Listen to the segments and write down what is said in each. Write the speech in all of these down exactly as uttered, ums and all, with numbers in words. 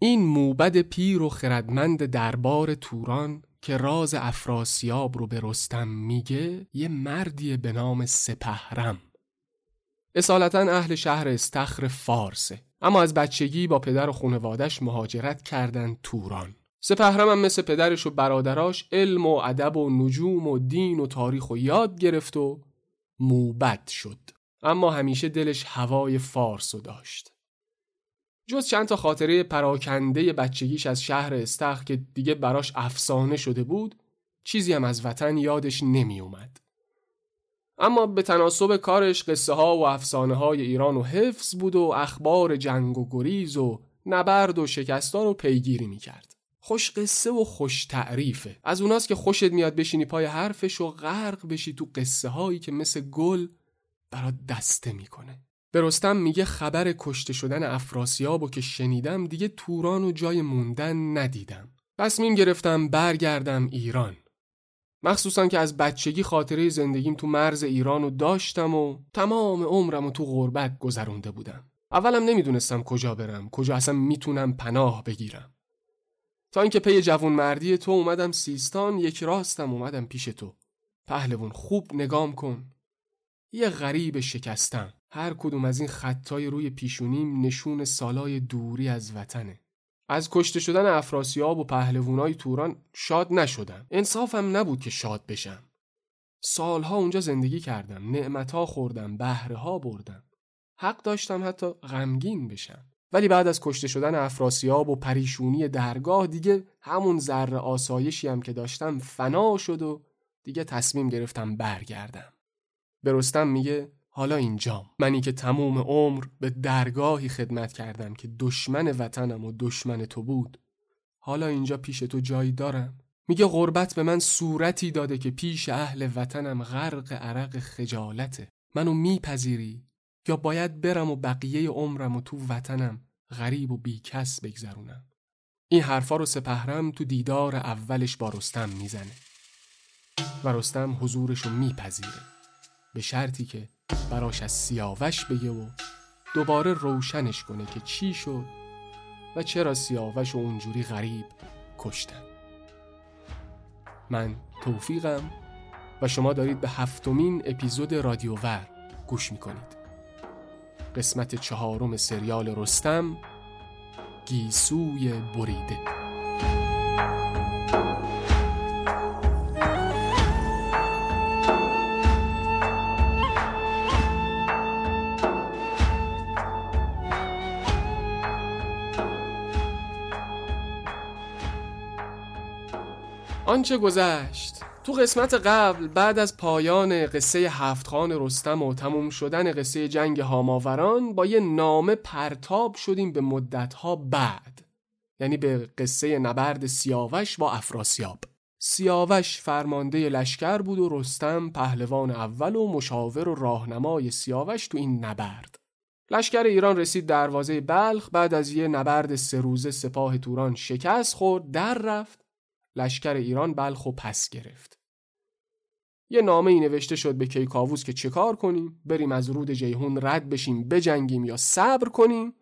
این موبد پیر و خردمند دربار توران که راز افراسیاب رو به رستم میگه یه مردی به نام سپهرم. اصالتاً اهل شهر استخر فارسه، اما از بچگی با پدر و خانواده‌اش مهاجرت کردن توران. سپهرم هم مثل پدرش و برادراش علم و ادب و نجوم و دین و تاریخ و یاد گرفت و موبد شد، اما همیشه دلش هوای فارس رو داشت. جز چند تا خاطره پراکنده بچگیش از شهر استخر که دیگه براش افسانه شده بود، چیزی هم از وطن یادش نمی اومد. اما به تناسب کارش قصه ها و افسانه های ایران و حفظ بود و اخبار جنگ و گریز و نبرد و شکستان رو پیگیری می کرد. خوش قصه و خوش تعریفه. از اوناست که خوشت میاد بشینی پای حرفش و غرق بشی تو قصه هایی که مثل گل برات دسته میکنه. به رستم میگه خبر کشته شدن افراسیابو که شنیدم دیگه تورانو جای موندن ندیدم. تصمیم گرفتم برگردم ایران. مخصوصا که از بچگی خاطره زندگیم تو مرز ایرانو داشتم و تمام عمرمو تو غربت گذرونده بودم. اولم نمیدونستم کجا برم، کجا اصلا میتونم پناه بگیرم. تا اینکه پی جوون مردی تو اومدم سیستان، یک راستم اومدم پیش تو. پهلوان خوب نگام کن. یه غریب شکستم. هر کدوم از این خطای روی پیشونیم نشون سالای دوری از وطنه. از کشته شدن افراسیاب و پهلوانای توران شاد نشدم. انصافم نبود که شاد بشم. سالها اونجا زندگی کردم، نعمتها خوردم، بهره‌ها بردم. حق داشتم حتی غمگین بشم. ولی بعد از کشته شدن افراسیاب و پریشونی درگاه دیگه همون ذره آسایشی هم که داشتم فنا شد و دیگه تصمیم گرفتم برگردم. به رستم میگه حالا اینجام، منی که تموم عمر به درگاهی خدمت کردم که دشمن وطنم و دشمن تو بود، حالا اینجا پیش تو جایی دارم. میگه غربت به من صورتی داده که پیش اهل وطنم غرق عرق خجالته. منو میپذیری یا باید برم و بقیه عمرم و تو وطنم غریب و بیکس بگذرونم؟ این حرفا رو سپهرم تو دیدار اولش با رستم میزنه و رستم حضورش رو میپذیره، به شرطی که براش از سیاوش بگه و دوباره روشنش کنه که چی شد و چرا سیاوش و اونجوری غریب کشتن. من توفیقم و شما دارید به هفتمین اپیزود رادیو ور گوش میکنید، قسمت چهارم سریال رستم، گیسوی بریده. آنچه گذشت. تو قسمت قبل بعد از پایان قصه هفت خان رستم و تموم شدن قصه جنگ هاماوران با یه نامه پرتاب شدیم به مدتها بعد، یعنی به قصه نبرد سیاوش با افراسیاب. سیاوش فرمانده لشکر بود و رستم پهلوان اول و مشاور و راهنمای سیاوش تو این نبرد. لشکر ایران رسید دروازه بلخ، بعد از یه نبرد سه روزه سپاه توران شکست خورد، در رفت. لشکر ایران بلخ و پس گرفت. یه نامه ای نوشته شد به کیکاوس که چه کار کنیم، بریم از رود جیهون رد بشیم بجنگیم یا صبر کنیم؟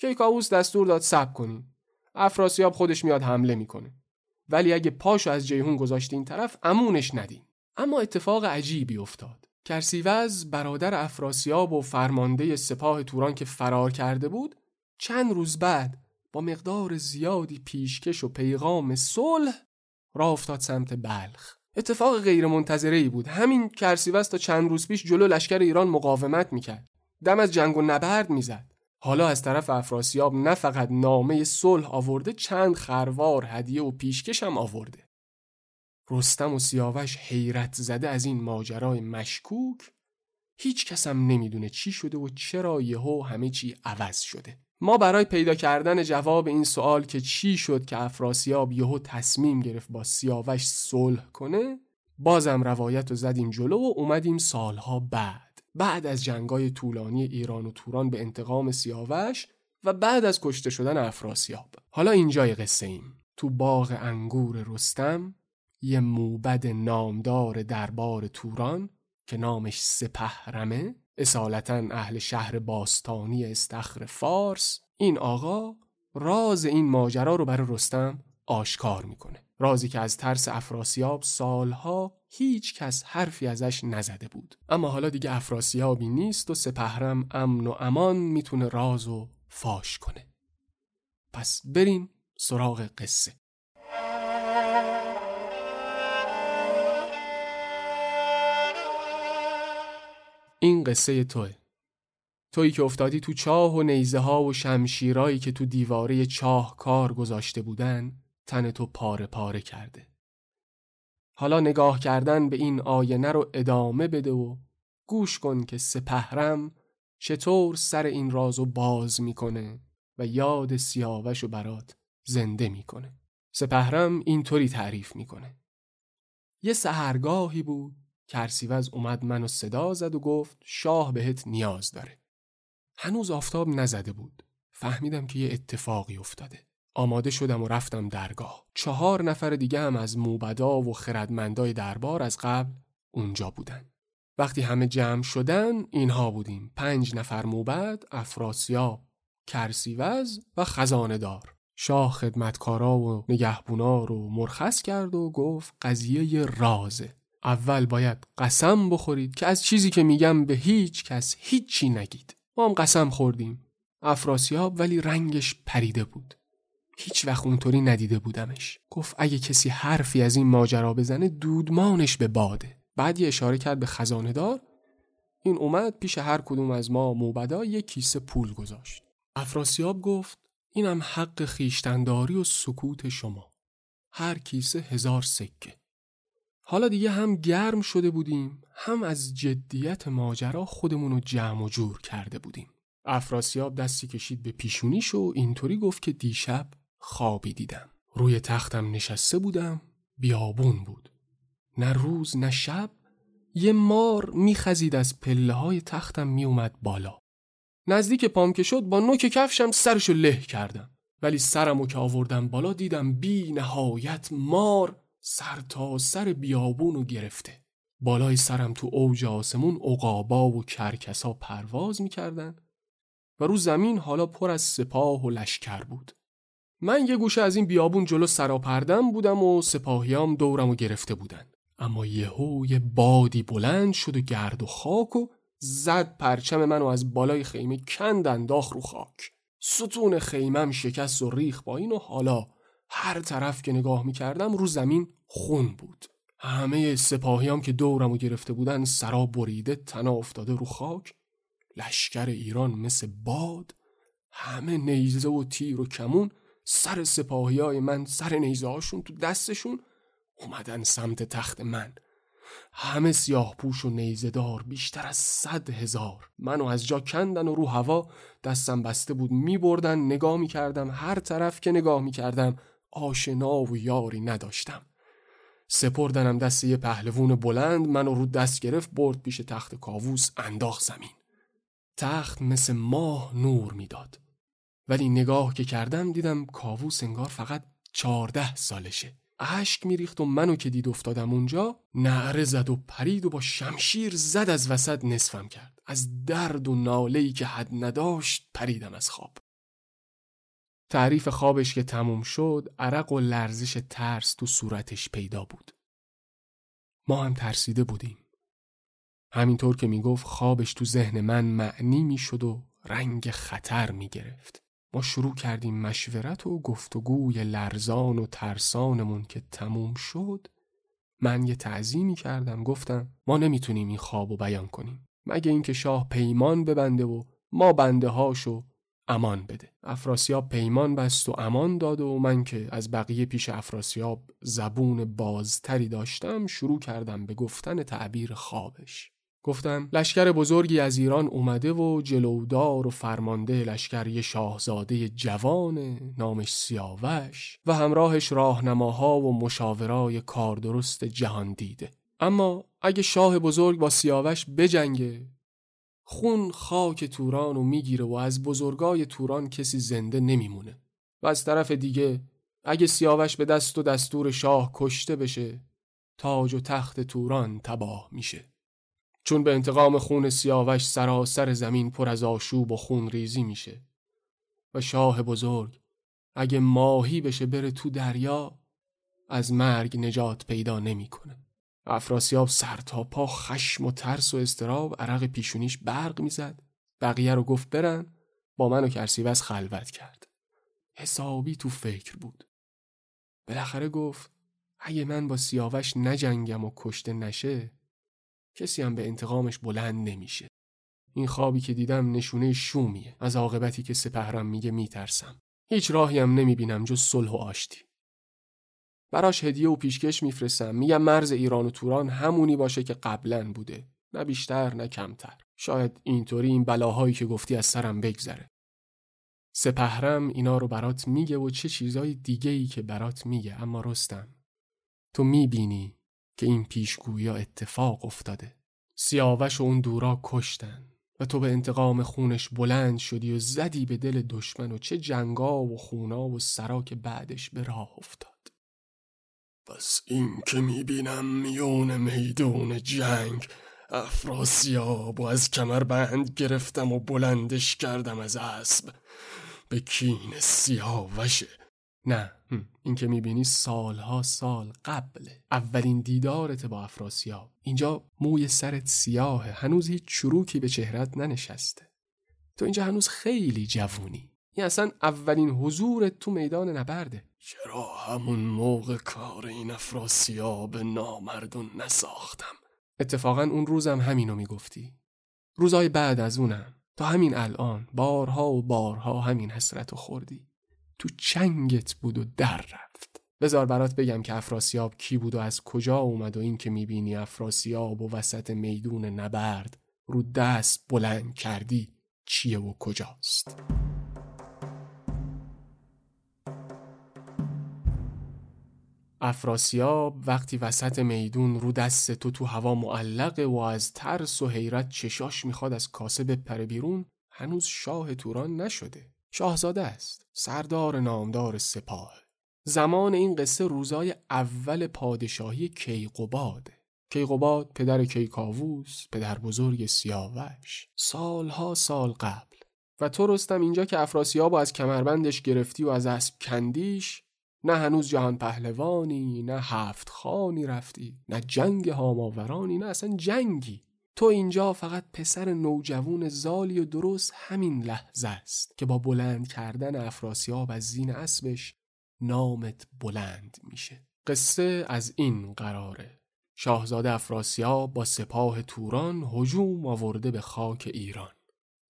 کیکاوس دستور داد صبر کنیم، افراسیاب خودش میاد حمله میکنه، ولی اگه پاشو از جیهون گذاشت این طرف امونش ندین. اما اتفاق عجیبی افتاد. کرسیواز برادر افراسیاب و فرمانده سپاه توران که فرار کرده بود، چند روز بعد با مقدار زیادی پیشکش و پیغام صلح راه افتاد سمت بلخ. اتفاق غیر منتظره‌ای بود. همین کرسیواز تا چند روز پیش جلو لشکر ایران مقاومت میکرد، دم از جنگ و نبرد میزد، حالا از طرف افراسیاب نه فقط نامه صلح آورده، چند خروار هدیه و پیشکش هم آورده. رستم و سیاوش حیرت زده از این ماجرای مشکوک، هیچ کس هم نمیدونه چی شده و چرا یهو همه چی عوض شده. ما برای پیدا کردن جواب این سوال که چی شد که افراسیاب یهو تصمیم گرفت با سیاوش صلح کنه، بازم روایت رو زدیم جلو و اومدیم سالها بعد. بعد از جنگای طولانی ایران و توران به انتقام سیاوش و بعد از کشته شدن افراسیاب. حالا اینجای قصه ایم. تو باغ انگور رستم یه موبد نامدار دربار توران که نامش سپهرمه، اصالتاً اهل شهر باستانی استخر فارس، این آقا راز این ماجرا رو برای رستم آشکار میکنه. رازی که از ترس افراسیاب سالها هیچ کس حرفی ازش نزده بود. اما حالا دیگه افراسیابی نیست و سپهرم امن و امان میتونه رازو فاش کنه. پس بریم سراغ قصه. این قصه توه. تویی که افتادی تو چاه و نیزه ها و شمشیرایی که تو دیواره چاه کار گذاشته بودن تن تو پاره پاره کرده. حالا نگاه کردن به این آینه رو ادامه بده و گوش کن که سپهرم چطور سر این رازو باز میکنه و یاد سیاوش رو برات زنده میکنه. سپهرم اینطوری تعریف میکنه: یه سحرگاهی بود، کرسیواز اومد منو صدا زد و گفت شاه بهت نیاز داره. هنوز آفتاب نزده بود. فهمیدم که یه اتفاقی افتاده. آماده شدم و رفتم درگاه. چهار نفر دیگه هم از موبدا و خردمندای دربار از قبل اونجا بودن. وقتی همه جمع شدن اینها بودیم: پنج نفر موبد، افراسیاب، کرسیواز و خزانه دار. شاه خدمتکارا و نگهبونا رو مرخص کرد و گفت قضیه رازه. اول باید قسم بخورید که از چیزی که میگم به هیچ کس هیچی نگید. ما هم قسم خوردیم. افراسیاب ولی رنگش پریده بود. هیچ وقت اونطوری ندیده بودمش. گفت اگه کسی حرفی از این ماجرا بزنه دودمانش به باده. بعد یه اشاره کرد به خزانه دار. این اومد پیش هر کدوم از ما موبدا یک کیسه پول گذاشت. افراسیاب گفت اینم حق خیشتنداری و سکوت شما. هر کیسه هزار سکه. حالا دیگه هم گرم شده بودیم، هم از جدیت ماجرا خودمونو جمع و جور کرده بودیم. افراسیاب دستی کشید به پیشونیش و اینطوری گفت که دیشب خوابی دیدم. روی تختم نشسته بودم، بیابون بود. نه روز نه شب. یه مار میخزید از پله های تختم میومد بالا. نزدیک پام که شد با نوک کفشم سرشو له کردم. ولی سرمو که آوردم بالا دیدم بی نهایت مار سر تا سر بیابونو گرفته. بالای سرم تو اوج آسمون عقابا و کرکسا پرواز میکردن و رو زمین حالا پر از سپاه و لشکر بود. من یه گوشه از این بیابون جلو سراپردم بودم و سپاهیام دورمو گرفته بودن. اما یهو یه بادی بلند شد و گرد و خاک و زد پرچم منو از بالای خیمه کند انداخت رو خاک. ستون خیمم شکست و ریخ پایین و حالا هر طرف که نگاه میکردم رو زمین خون بود. همه سپاهیام که دورمو گرفته بودن سرا بریده، تنا افتاده رو خاک. لشکر ایران مثل باد، همه نیزه و تیر و کمون سر سپاهیای من، سر نیزه هاشون تو دستشون اومدن سمت تخت من. همه سیاه پوش و نیزه دار، بیشتر از صد هزار. منو از جا کندن و رو هوا دستم بسته بود می بردن. نگاه می کردم، هر طرف که نگاه می کردم آشنا و یاری نداشتم. سپردنم دست یه پهلوون بلند، منو رو دست گرفت برد پیش تخت کاووس انداخت زمین. تخت مثل ماه نور میداد. ولی نگاه که کردم دیدم کاووس انگار فقط چارده سالشه. اشک میریخت و منو که دید افتادم اونجا نعره زد و پرید و با شمشیر زد از وسط نصفم کرد. از درد و ناله‌ای که حد نداشت پریدم از خواب. تعریف خوابش که تموم شد عرق و لرزش ترس تو صورتش پیدا بود. ما هم ترسیده بودیم. همینطور که میگفت خوابش تو ذهن من معنی میشد و رنگ خطر میگرفت. ما شروع کردیم مشورت و گفتگوی لرزان و ترسانمون که تموم شد من یه تعظیمی کردم. گفتم ما نمیتونیم این خوابو بیان کنیم مگه اینکه شاه پیمان ببنده و ما بنده هاشو امان بده. افراسیاب پیمان بست و امان داد و من که از بقیه پیش افراسیاب زبون بازتری داشتم شروع کردم به گفتن تعبیر خوابش. گفتم لشکر بزرگی از ایران اومده و جلودار و فرمانده لشکر یه شاهزاده جوانه نامش سیاوش و همراهش راهنماها و مشاورای کاردرست جهان دیده. اما اگه شاه بزرگ با سیاوش بجنگه خون خاک تورانو میگیره و از بزرگای توران کسی زنده نمیمونه. و از طرف دیگه اگه سیاوش به دست و دستور شاه کشته بشه تاج و تخت توران تباه میشه. چون به انتقام خون سیاوش سراسر زمین پر از آشوب و خون ریزی میشه و شاه بزرگ اگه ماهی بشه بره تو دریا از مرگ نجات پیدا نمی کنه. افراسیاب سر تا پا خشم و ترس و اضطراب، عرق پیشونیش برق می زد. بقیه رو گفت برن، با من و کرسیواز خلوت کرد. حسابی تو فکر بود. بالاخره گفت اگه من با سیاوش نجنگم و کشته نشه کسی هم به انتقامش بلند نمیشه. این خوابی که دیدم نشونه شومیه از عاقبتی که سپهرم میگه میترسم. هیچ راهی هم نمیبینم جز صلح و آشتی. براش هدیه و پیشکش میفرستم، میگم مرز ایران و توران همونی باشه که قبلن بوده، نه بیشتر نه کمتر. شاید اینطوری این بلاهایی که گفتی از سرم بگذره. سپهرم اینا رو برات میگه و چه چیزای دیگه‌ای که برات میگه. اما رستم، تو میبینی که این پیشگویی اتفاق افتاده. سیاوش و اون دورا کشتن و تو به انتقام خونش بلند شدی و زدی به دل دشمن و چه جنگا و خونا و سرا که بعدش به راه افتاد. پس این که میبینم میون میدون جنگ افراسیاب و از کمر بند گرفتم و بلندش کردم از اسب، به کین سیاوشه. نه، این که میبینی سالها سال قبله، اولین دیدارت با افراسیاب. اینجا موی سرت سیاهه، هنوز هیچ چروکی به چهرت ننشسته. تو اینجا هنوز خیلی جوونی. این اصلا اولین حضورت تو میدان نبرده. چرا همون موقع کار این افراسیاب نامردون نساختم؟ اتفاقا اون روزم همینو میگفتی. روزهای بعد از اونم تا همین الان بارها و بارها همین حسرتو خوردی. تو چنگت بود و در رفت. بذار برات بگم که افراسیاب کی بود و از کجا اومد و این که میبینی افراسیاب و وسط میدون نبرد رو دست بلند کردی چیه و کجاست. افراسیاب وقتی وسط میدون رو دست تو تو هوا معلقه و از ترس و حیرت چشاش میخواد از کاسه بپره بیرون، هنوز شاه توران نشده. شاهزاده است، سردار نامدار سپاه. زمان این قصه روزای اول پادشاهی کیقوباد. کیقوباد پدر کیکاوس، پدر بزرگ سیاوش، سالها سال قبل. و تو رستم اینجا که افراسیاب از کمربندش گرفتی و از اسب کندیش، نه هنوز جهان پهلوانی، نه هفت خانی رفتی، نه جنگ هاماورانی، نه اصلا جنگی. تو اینجا فقط پسر نوجوان زالی و درست همین لحظه است که با بلند کردن افراسیاب از زین اسبش نامت بلند میشه. قصه از این قراره. شاهزاده افراسیاب با سپاه توران هجوم آورده به خاک ایران.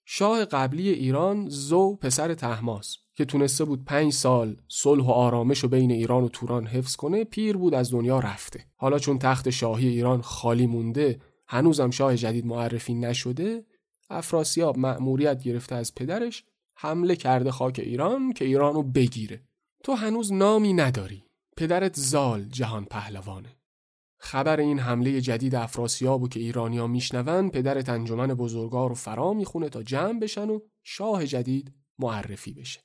شاه قبلی ایران زو پسر طهماسب که تونسته بود پنج سال صلح و آرامش رو بین ایران و توران حفظ کنه، پیر بود از دنیا رفته. حالا چون تخت شاهی ایران خالی مونده، هنوزم شاه جدید معرفی نشده، افراسیاب مأموریت گرفته از پدرش، حمله کرده خاک ایران که ایرانو بگیره. تو هنوز نامی نداری. پدرت زال جهان پهلوانه. خبر این حمله جدید افراسیابو که ایرانیا میشنون، پدرت انجمن بزرگا رو فرا میخونه تا جمع بشن و شاه جدید معرفی بشه.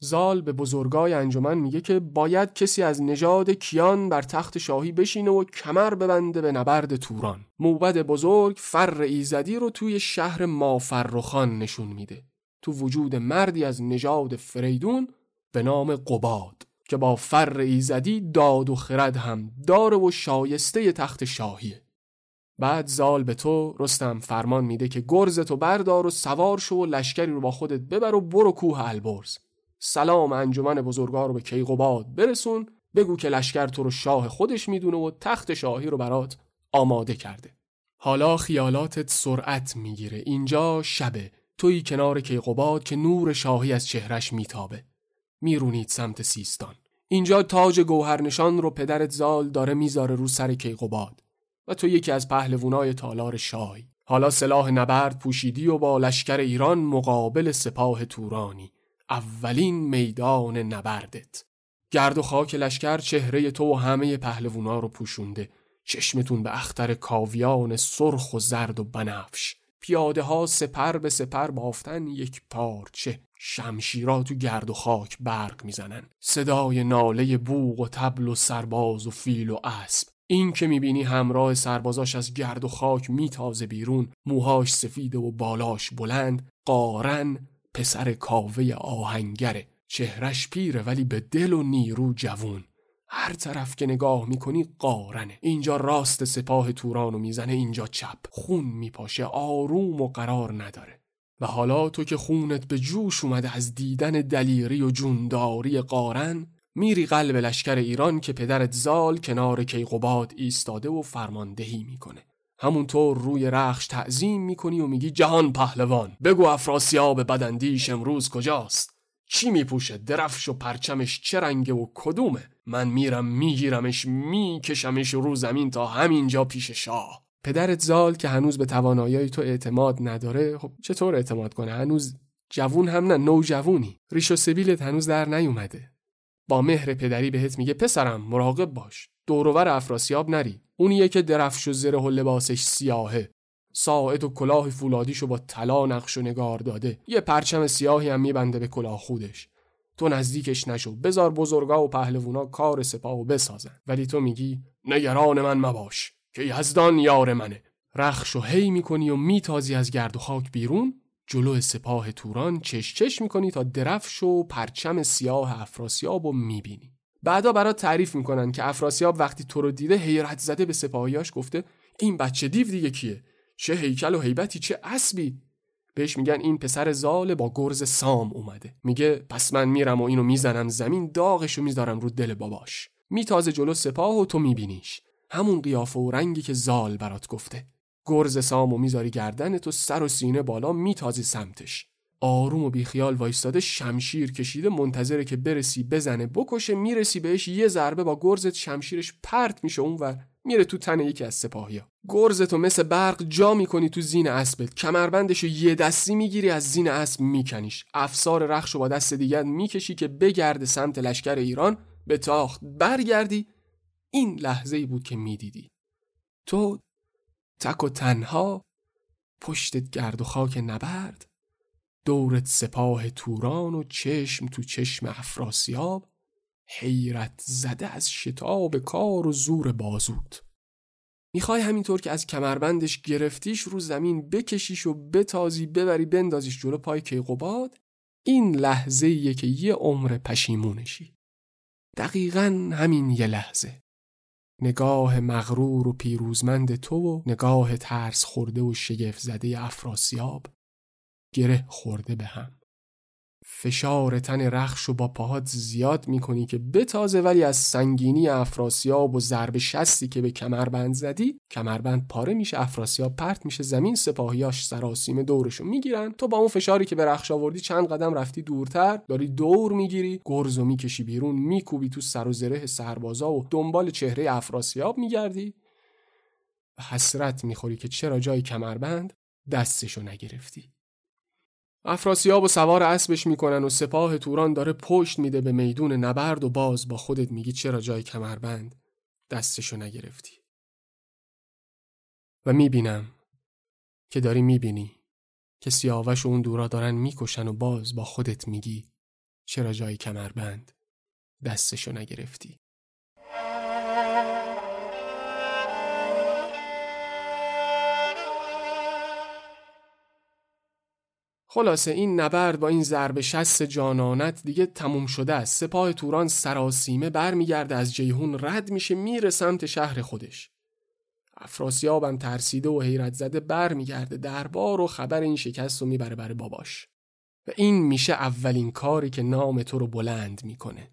زال به بزرگای انجمن میگه که باید کسی از نژاد کیان بر تخت شاهی بشینه و کمر ببنده به نبرد توران. موبد بزرگ فر ایزدی رو توی شهر مافرخان نشون میده، تو وجود مردی از نژاد فریدون به نام قباد که با فر ایزدی داد و خرد هم داره و شایسته تخت شاهیه. بعد زال به تو رستم فرمان میده که گرزتو بردار و سوار شو و لشکری رو با خودت ببر و برو کوه البرز. سلام انجمن بزرگا رو به کیقوباد برسون، بگو که لشکر تو رو شاه خودش میدونه و تخت شاهی رو برات آماده کرده. حالا خیالاتت سرعت میگیره. اینجا شبه، توی کنار کیقوباد که نور شاهی از چهرش میتابه. میرونید سمت سیستان. اینجا تاج گوهرنشان رو پدرت زال داره میذاره رو سر کیقوباد و تو یکی از پهلوانای تالار شاهی. حالا سلاح نبرد پوشیدی و با لشکر ایران مقابل سپاه تورانی. اولین میدان نبردت. گرد و خاک لشکر چهره تو و همه پهلوانا رو پوشونده. چشمتون به اختر کاویان سرخ و زرد و بنفش. پیاده ها سپر به سپر بافتن یک پارچه، شمشیرا تو گرد و خاک برق میزنن. صدای ناله بوق و طبل و سرباز و فیل و اسب. این که میبینی همراه سربازاش از گرد و خاک میتازه بیرون، موهاش سفیده و بالاش بلند، قارن پسر کاوه آهنگره. چهرش پیره ولی به دل و نیرو جوون. هر طرف که نگاه میکنی قارنه. اینجا راست سپاه تورانو میزنه، اینجا چپ. خون میپاشه، آروم و قرار نداره. و حالا تو که خونت به جوش اومده از دیدن دلیری و جونداری قارن، میری قلب لشکر ایران که پدرت زال کنار کیقوباد ایستاده و فرماندهی میکنه. همونطور روی رخش تعظیم میکنی و میگی جهان پهلوان، بگو افراسیاب بدندیش امروز کجاست؟ چی میپوشه؟ درفش و پرچمش چه رنگه و کدومه؟ من میرم میگیرمش، میکشمش رو زمین تا همینجا پیش شاه. پدرت زال که هنوز به توانایی تو اعتماد نداره، خب چطور اعتماد کنه؟ هنوز جوون هم نه، نوجوونی. ریش و سبیلت هنوز در نیومده. با مهر پدری بهت میگه پسرم مراقب باش، دور و بر افراسیاب نری. اونیه که درفش و زره و لباسش سیاهه، ساعد و کلاه فولادیشو با طلا نقش و نگار داده، یه پرچم سیاهی هم میبنده به کلاه خودش. تو نزدیکش نشو، بذار بزرگا و پهلوونا کار سپاهو بسازن. ولی تو میگی نگران من مباش که یزدان یار منه. رخشو هی میکنی و میتازی از گرد و خاک بیرون، جلو سپاه توران چش چش میکنی تا درفش و پرچم سیاه افراسیابو میبینی. بعدا برات تعریف میکنن که افراسیاب وقتی تو رو دیده حیرت زده به سپاهیاش گفته این بچه دیو دیگه کیه؟ چه هیکل و هیبتی، چه اسبی. بهش میگن این پسر زال با گرز سام اومده. میگه پس من میرم و اینو میزنم زمین، داغشو میذارم رو دل باباش. میتازه جلو سپاه و تو میبینیش، همون قیافه و رنگی که زال برات گفته. گرز سامو میذاری گردن تو، سر و سینه بالا میتازی سمتش. آروم و بیخیال وایستاده، شمشیر کشیده، منتظره که برسی بزنه بکشه. میرسی بهش، یه ضربه با گرزت شمشیرش پرت میشه اون و میره تو تن یکی از سپاهیا. گرزتو مثل برق جا میکنی تو زین اسبت، کمربندشو یه دستی میگیری از زین اسب میکنیش، افسار رخشو با دست دیگر میکشی که بگرد سمت لشکر ایران، به تاخت برگردی. این لحظه‌ای بود که میدیدی تو تک و تنها، پشتت گرد و خاک نبرد، دورت سپاه توران و چشم تو چشم افراسیاب حیرت زده از شتاب کار و زور بازوت. میخوای همینطور که از کمربندش گرفتیش رو زمین بکشیش و بتازی ببری بندازیش جلو پای کیقوباد. این لحظه‌ایه که یه عمر پشیمونشی. دقیقاً همین یه لحظه، نگاه مغرور و پیروزمند تو و نگاه ترس خورده و شگفت زده افراسیاب گره خورده به هم. فشار تن رخشو با پاهات زیاد میکنی که بتازه، ولی از سنگینی افراسیاب و ضرب شستی که به کمربند زدی، کمربند پاره میشه، افراسیاب پرت میشه زمین، سپاهیاش سراسیمه دورشو میگیرن. تو با اون فشاری که به رخش آوردی چند قدم رفتی دورتر، داری دور میگیری، گرزو میکشی بیرون، میکوبی تو سر و زره سربازا و دنبال چهره افراسیاب میگردی و حسرت میخوری که چرا جای کمربند دستشو نگرفتی. افراسیاب و سوار اسبش میکنن و سپاه توران داره پشت میده به میدون نبرد و باز با خودت میگی چرا جای کمربند دستشو نگرفتی. و میبینم که داری میبینی که سیاوش و اون دورا دارن میکشن و باز با خودت میگی چرا جای کمربند دستشو نگرفتی. خلاصه این نبرد با این ضرب شست جانانت دیگه تموم شده است. سپاه توران سراسیمه برمیگرده، از جیهون رد میشه، میره سمت شهر خودش. افراسیاب هم ترسیده و حیرت زده برمیگرده دربار و خبر این شکست رو میبره برای باباش. و این میشه اولین کاری که نام تو رو بلند میکنه.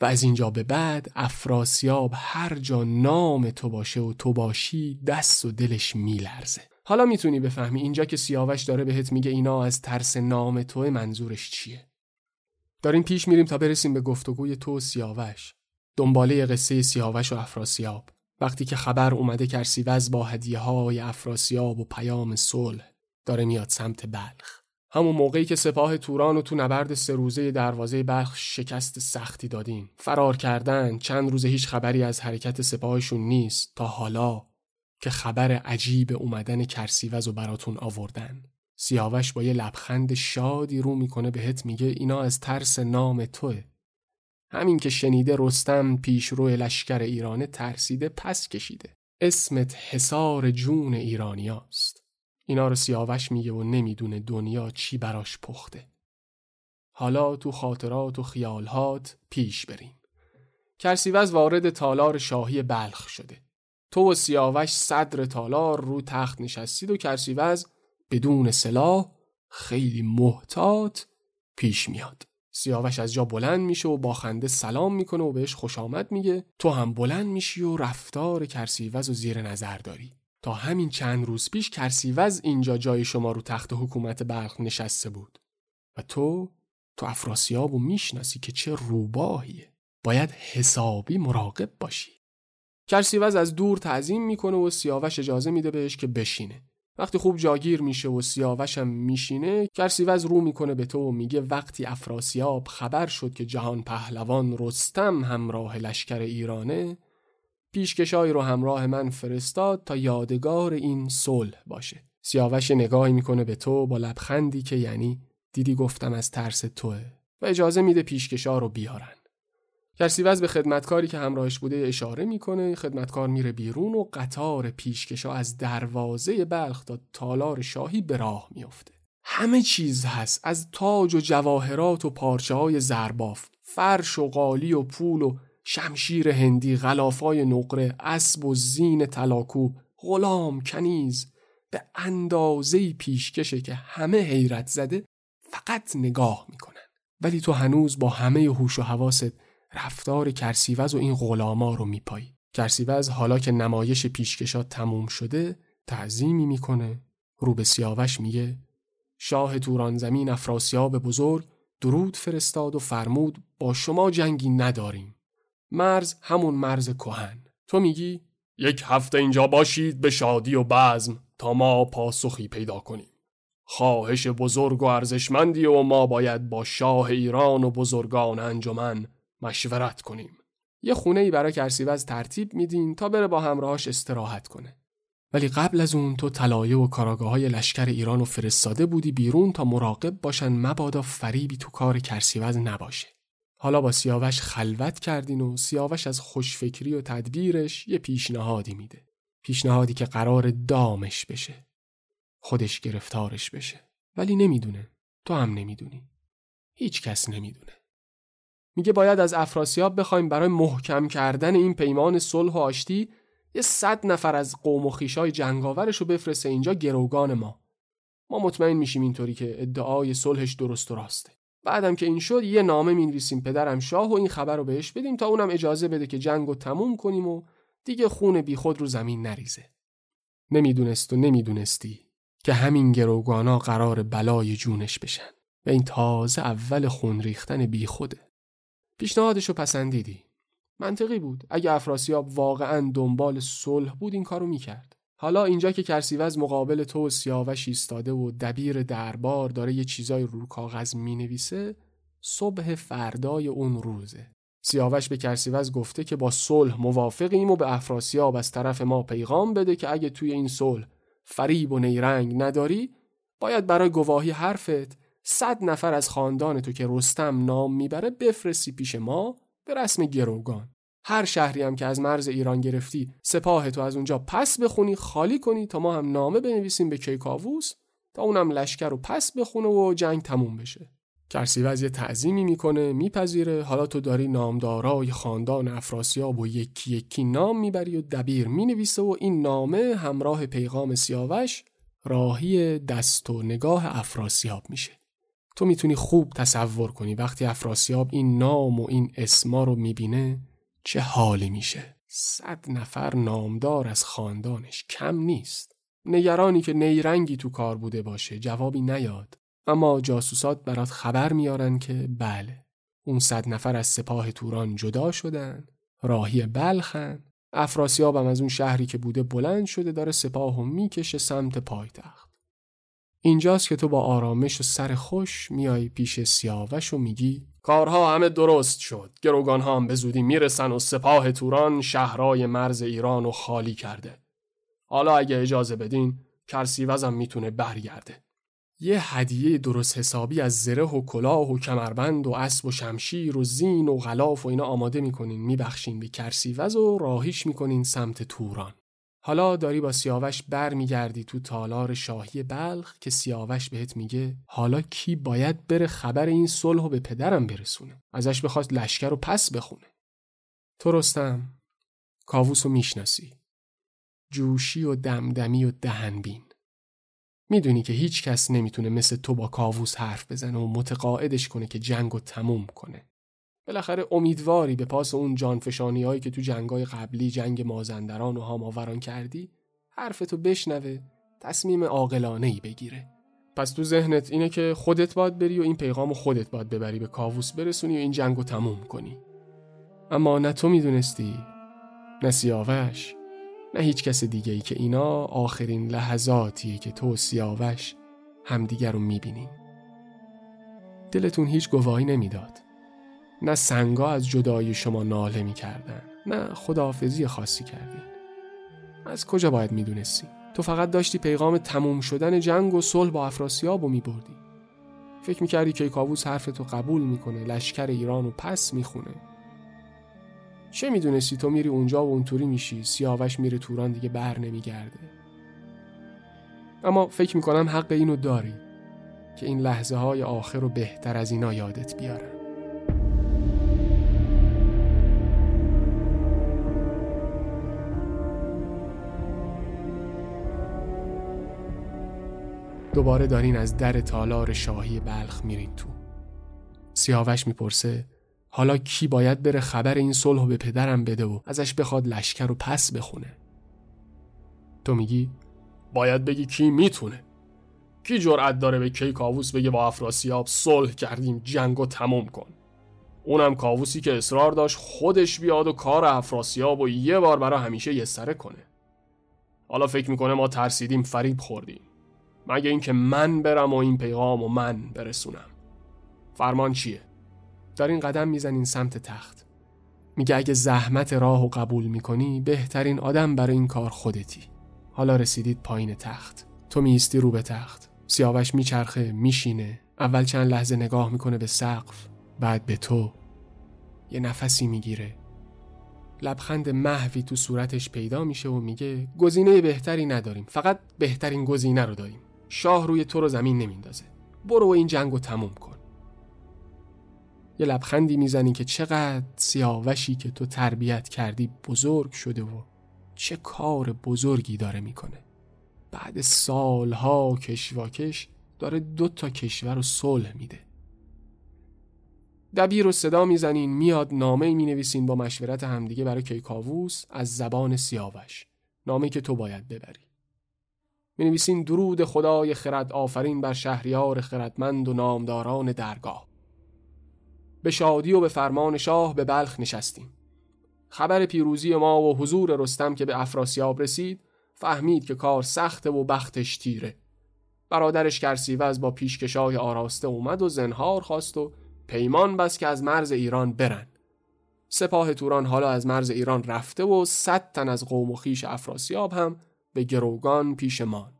و از اینجا به بعد افراسیاب هر جا نام تو باشه و تو باشی دست و دلش میلرزه. حالا میتونی بفهمی اینجا که سیاوش داره بهت میگه اینا از ترس نام توه منظورش چیه. داریم پیش میریم تا برسیم به گفتگوی تو سیاوش، دنباله قصه سیاوش و افراسیاب. وقتی که خبر اومده کرسیواز با هدیه های افراسیاب و پیام صلح داره میاد سمت بلخ، همون موقعی که سپاه توران و تو نبرد سه روزه دروازه بلخ شکست سختی دادین، فرار کردن، چند روزه هیچ خبری از حرکت سپاهشون نیست تا حالا که خبر عجیب اومدن کرسیواز و براتون آوردن. سیاوش با یه لبخند شادی رو میکنه بهت میگه اینا از ترس نام توه. همین که شنیده رستم پیشرو لشکر ایرانه ترسیده پس کشیده. اسمت حصار جون ایرانیاست. اینا رو سیاوش میگه و نمیدونه دنیا چی براش پخته. حالا تو خاطرات و خیالهات پیش بریم. کرسیواز وارد تالار شاهی بلخ شده. تو و سیاوش صدر تالار رو تخت نشستید و کرسیواز بدون سلاح خیلی محتاط پیش میاد. سیاوش از جا بلند میشه و با خنده سلام میکنه و بهش خوش آمد میگه. تو هم بلند میشی و رفتار کرسیواز و زیر نظر داری. تا همین چند روز پیش کرسیواز اینجا جای شما رو تخت حکومت بلخ نشسته بود و تو تو افراسیاب رو میشناسی که چه روباهیه. باید حسابی مراقب باشی. کرسیواز از دور تعظیم میکنه و سیاوش اجازه میده بهش که بشینه. وقتی خوب جاگیر میشه و سیاوشم میشینه، کرسیواز رو میکنه به تو و میگه وقتی افراسیاب خبر شد که جهان پهلوان رستم همراه لشکر ایرانه، پیشکشای رو همراه من فرستاد تا یادگار این صلح باشه. سیاوش نگاهی میکنه به تو با لبخندی که یعنی دیدی گفتم از ترس توه و اجازه میده پیشکشا رو بیارن. کرسیواز به خدمتکاری که همراهش بوده اشاره میکنه، خدمتکار میره بیرون و قطار پیشکشا از دروازه بلخ تا تالار شاهی به راه میفته. همه چیز هست، از تاج و جواهرات و پارچه‌های زرباف، فرش و قالی و پول و شمشیر هندی، غلافای نقره، اسب و زین طلاکو، غلام، کنیز، به اندازه پیشکشه که همه حیرت زده فقط نگاه میکنن. ولی تو هنوز با همه هوش و حواست رفتار کرسیواز و این غلاما رو میپایی. کرسیواز حالا که نمایش پیشکشات تموم شده تعظیمی میکنه، رو به سیاوش میگه شاه توران زمین افراسیاب بزرگ درود فرستاد و فرمود با شما جنگی نداریم. مرز همون مرز کهن. تو میگی یک هفته اینجا باشید به شادی و بزم تا ما پاسخی پیدا کنیم. خواهش بزرگ و ارزشمندی و ما باید با شاه ایران و بزرگان انجمن مشورت کنیم. یه خونه‌ای برای کرسیواز ترتیب میدین تا بره با همراهاش استراحت کنه. ولی قبل از اون تو طلایه و کاراگاه‌های لشکر ایرانو فرستاده بودی بیرون تا مراقب باشن مبادا فریبی تو کار کرسیواز نباشه. حالا با سیاوش خلوت کردین و سیاوش از خوشفکری و تدبیرش یه پیشنهادی میده. پیشنهادی که قرار دامش بشه. خودش گرفتارش بشه. ولی نمیدونه. تو هم نمیدونی. هیچ کس نمیدونه. میگه باید از افراسیاب بخوایم برای محکم کردن این پیمان صلح و آشتی یه صد نفر از قوم و خویشای جنگاورش رو بفرسته اینجا گروگان ما. ما مطمئن میشیم اینطوری که ادعای صلحش درست و راسته. بعدم که این شد یه نامه می‌نویسیم پدرم شاه و این خبر رو بهش بدیم تا اونم اجازه بده که جنگو تموم کنیم و دیگه خون بی خود رو زمین نریزه. نمیدونست و نمیدونستی که همین گروگانا قرار بلای جونش بشن و این تازه اول خون ریختن بی خوده. پیشنهادشو پسندیدی. منطقی بود. اگه افراسیاب واقعاً دنبال صلح بود این کارو میکرد. حالا اینجا که کرسیواز مقابل تو و سیاوش ایستاده و دبیر دربار داره یه چیزای رو کاغذ مینویسه، صبح فردای اون روزه. سیاوش به کرسیواز گفته که با صلح موافقیم و به افراسیاب از طرف ما پیغام بده که اگه توی این صلح فریب و نیرنگ نداری، باید برای گواهی حرفت صد نفر از خاندان تو که رستم نام میبره بفرستی پیش ما به رسم گروگان. هر شهری هم که از مرز ایران گرفتی سپاه تو از اونجا پس بخونی، خالی کنی تا ما هم نامه بنویسیم به کیکاوس تا اونم لشکر رو پس بخونه و جنگ تموم بشه. کرسیواز یه تعظیمی میکنه، میپذیره. حالا تو داری نامدارای خاندان افراسیاب و یکی یکی نام میبری و دبیر مینویسه و این نامه همراه پیغام سیاوش راهی دست و نگاه افراسیاب میشه. تو میتونی خوب تصور کنی وقتی افراسیاب این نام و این اسما رو میبینه چه حالی میشه. صد نفر نامدار از خاندانش کم نیست. نگرانی که نیرنگی تو کار بوده باشه، جوابی نیاد. اما جاسوسات برات خبر میارن که بله، اون صد نفر از سپاه توران جدا شدن، راهی بلخن، افراسیاب هم از اون شهری که بوده بلند شده، داره سپاهو میکشه سمت پایتخت. اینجاست که تو با آرامش و سر خوش میای پیش سیاوش و میگی کارها همه درست شد، گروگان ها هم به زودی میرسن و سپاه توران شهرهای مرز ایران رو خالی کرده. حالا اگه اجازه بدین کرسیواز هم میتونه برگرده. یه هدیه درست حسابی از زره و کلاه و کمربند و اسب و شمشیر و زین و غلاف و اینا آماده میکنین، میبخشین به کرسیواز و راهیش میکنین سمت توران. حالا داری با سیاوش بر میگردی تو تالار شاهی بلخ که سیاوش بهت میگه حالا کی باید بره خبر این صلحو به پدرم برسونه. ازش بخواد لشکر رو پس بخونه. تو رستم کاووسو میشناسی. جوشی و دمدمی و دهنبین. میدونی که هیچ کس نمیتونه مثل تو با کاووس حرف بزنه و متقاعدش کنه که جنگو تموم کنه. بالاخره امیدواری به پاس اون جانفشانی هایی که تو جنگای قبلی، جنگ مازندران و هاماوران کردی، حرفتو بشنوه، تصمیم عاقلانه‌ای بگیره. پس تو ذهنت اینه که خودت باید بری و این پیغامو خودت باید ببری به کاووس برسونی و این جنگو تموم کنی. اما نه تو میدونستی، نه سیاوش، نه هیچ کس دیگه‌ای که اینا آخرین لحظاتیه که تو و سیاوش همدیگر رو میبینین. دلتون هیچ گواهی نمیداد. نه سنگا از جدایی شما ناله می کردن، نه خداحافظی خاصی کردین. از کجا باید می دونستی؟ تو فقط داشتی پیغام تموم شدن جنگ و صلح با افراسیاب رو می بردی. فکر می کردی که کاووس حرفتو قبول می کنه، لشکر ایرانو پس می خونه. چه می دونستی تو میری اونجا و اونطوری می شی، سیاوش میره توران دیگه بر نمی گرده. اما فکر می کنم حق اینو داری که این لحظه های آخر رو بهتر از اینا یادت بیارم. دوباره دارین از در تالار شاهی بلخ میرین تو. سیاوش میپرسه حالا کی باید بره خبر این صلحو به پدرم بده و ازش بخواد لشکر رو پس بخونه. تو میگی باید بگی کی میتونه. کی جرأت داره به کی کاووس بگه با افراسیاب صلح کردیم، جنگو تموم کن. اونم کاووسی که اصرار داشت خودش بیاد و کار افراسیاب و یه بار برای همیشه یسره کنه. حالا فکر میکنه ما ترسیدیم، فریب خوردیم. مگه این که من برم و این پیغام و من برسونم. فرمان چیه؟ دارین قدم میزنین سمت تخت. میگه اگه زحمت راهو قبول میکنی، بهترین آدم برای این کار خودتی. حالا رسیدید پایین تخت. تو میستی رو به تخت. سیاوش میچرخه، میشینه. اول چند لحظه نگاه میکنه به سقف، بعد به تو. یه نفسی میگیره. لبخند محوی تو صورتش پیدا میشه و میگه گزینه بهتری نداریم. فقط بهترین گزینه رو داریم. شاه روی تو رو زمین نمیندازه. برو این جنگو تموم کن. یه لبخندی میزنی که چقدر سیاوشی که تو تربیت کردی بزرگ شده و چه کار بزرگی داره میکنه. بعد سالها کشواکش داره دو تا کشور رو صلح میده. دبیر رو صدا میزنین، میاد نامه می نویسین با مشورت همدیگه برای کیکاووس از زبان سیاوش. نامه که تو باید ببری. می نویسین درود خدای خرد آفرین بر شهریار خردمند و نامداران درگاه. به شادی و به فرمان شاه به بلخ نشستیم. خبر پیروزی ما و حضور رستم که به افراسیاب رسید، فهمید که کار سخته و بختش تیره. برادرش کرسیواز با پیشکشای آراسته اومد و زنهار خواست و پیمان بس که از مرز ایران برن. سپاه توران حالا از مرز ایران رفته و صد تن از قوم و خویش افراسیاب هم به گروگان پیش مان.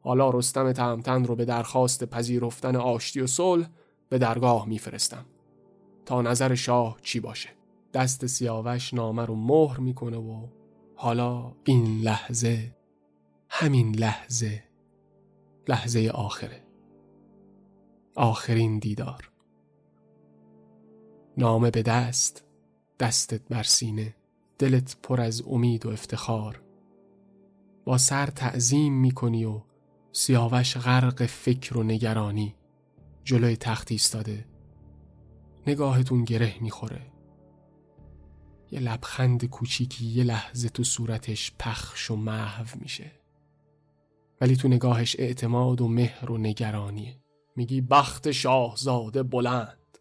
حالا رستم تهمتن رو به درخواست پذیرفتن آشتی و صلح به درگاه میفرستم تا نظر شاه چی باشه. دست سیاوش نامه رو مهر میکنه و حالا این لحظه، همین لحظه، لحظه آخره، آخرین دیدار. نامه به دست، دستت بر سینه، دلت پر از امید و افتخار. با سر تعظیم میکنی و سیاوش غرق فکر و نگرانی جلوی تخت ایستاده. نگاهتون گره میخوره. یه لبخند کوچیکی یه لحظه تو صورتش پخش و محو میشه، ولی تو نگاهش اعتماد و مهر و نگرانیه. میگی بخت شاهزاده بلند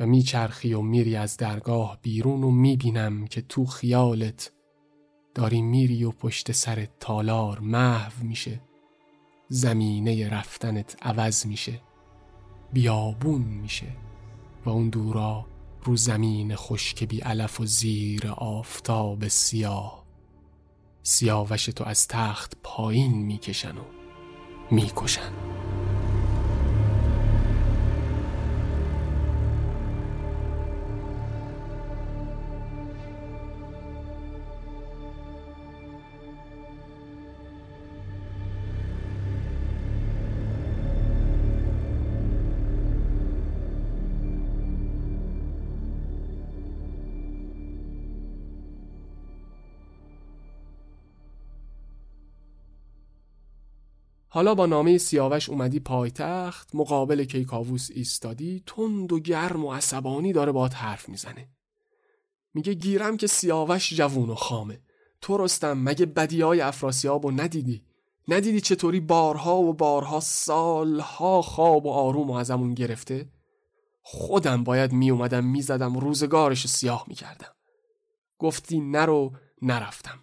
و میچرخی و میری از درگاه بیرون و میبینم که تو خیالت داری میری و پشت سر تالار محو میشه. زمینه رفتنت عوض میشه، بیابون میشه و اون دورا رو زمین خشک بی علف و زیر آفتاب سیاه سیاوش تو از تخت پایین میکشن و میکشن. حالا با نامه سیاوش اومدی پایتخت، مقابل کیکاوس ایستادی، تند و گرم و عصبانی داره باهات حرف میزنه. میگه گیرم که سیاوش جوون و خامه. تو رستم مگه بدیهای افراسیابو ندیدی؟ ندیدی چطوری بارها و بارها، سالها خواب و آروم ازمون گرفته؟ خودم باید می اومدم می زدم، روزگارش سیاه می کردم. گفتی نرو، نرفتم.